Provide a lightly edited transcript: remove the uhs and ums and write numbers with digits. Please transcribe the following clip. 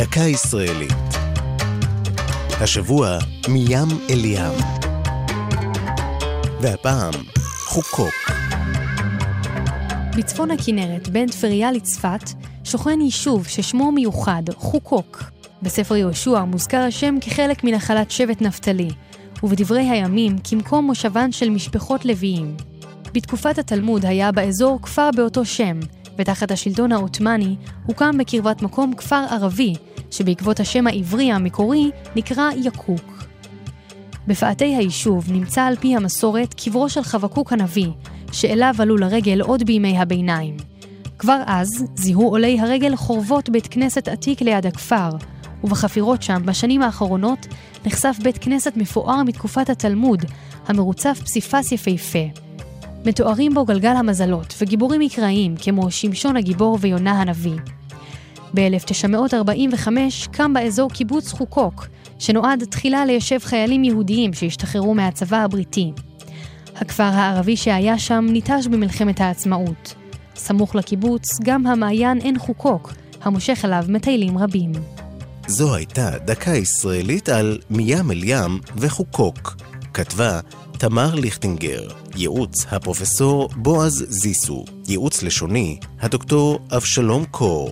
דקה ישראלית. השבוע מים אל ים. והפעם חוקוק. בצפון הכנרת, בין תפריה לצפת, שוכן יישוב ששמו מיוחד, חוקוק. בספר יהושע מוזכר השם כחלק מנחלת שבט נפתלי, ובדברי הימים כמקום מושבן של משפחות לוויים. בתקופת התלמוד היה באזור כפר באותו שם, ותחת השלטון העות'מאני הוקם בקרבת מקום כפר ערבי, שבעקבות השם העברי המקורי נקרא יקוק. בפאתי היישוב נמצא על פי המסורת קברו של חבקוק הנביא, שאליו עלו לרגל עוד בימי הביניים. כבר אז זיהו עולי הרגל חורבות בית כנסת עתיק ליד הכפר, ובחפירות שם בשנים האחרונות נחשף בית כנסת מפואר מתקופת התלמוד, המרוצף פסיפס יפהפה. מתוארים בו גלגל המזלות וגיבורים מקראיים כמו שמשון הגיבור ויונה הנביא. ב-1945 קם באזור קיבוץ חוקוק, שנועד תחילה ליישב חיילים יהודיים שהשתחררו מהצבא הבריטי. הכפר הערבי שהיה שם ניטש במלחמת העצמאות. סמוך לקיבוץ גם המעיין עין חוקוק, המושך עליו מטיילים רבים. זו הייתה דקה ישראלית על מים אל ים וחוקוק. כתבה תמר ליכטינגר, ייעוץ הפרופסור בועז זיסו, ייעוץ לשוני הדוקטור אבשלום קור.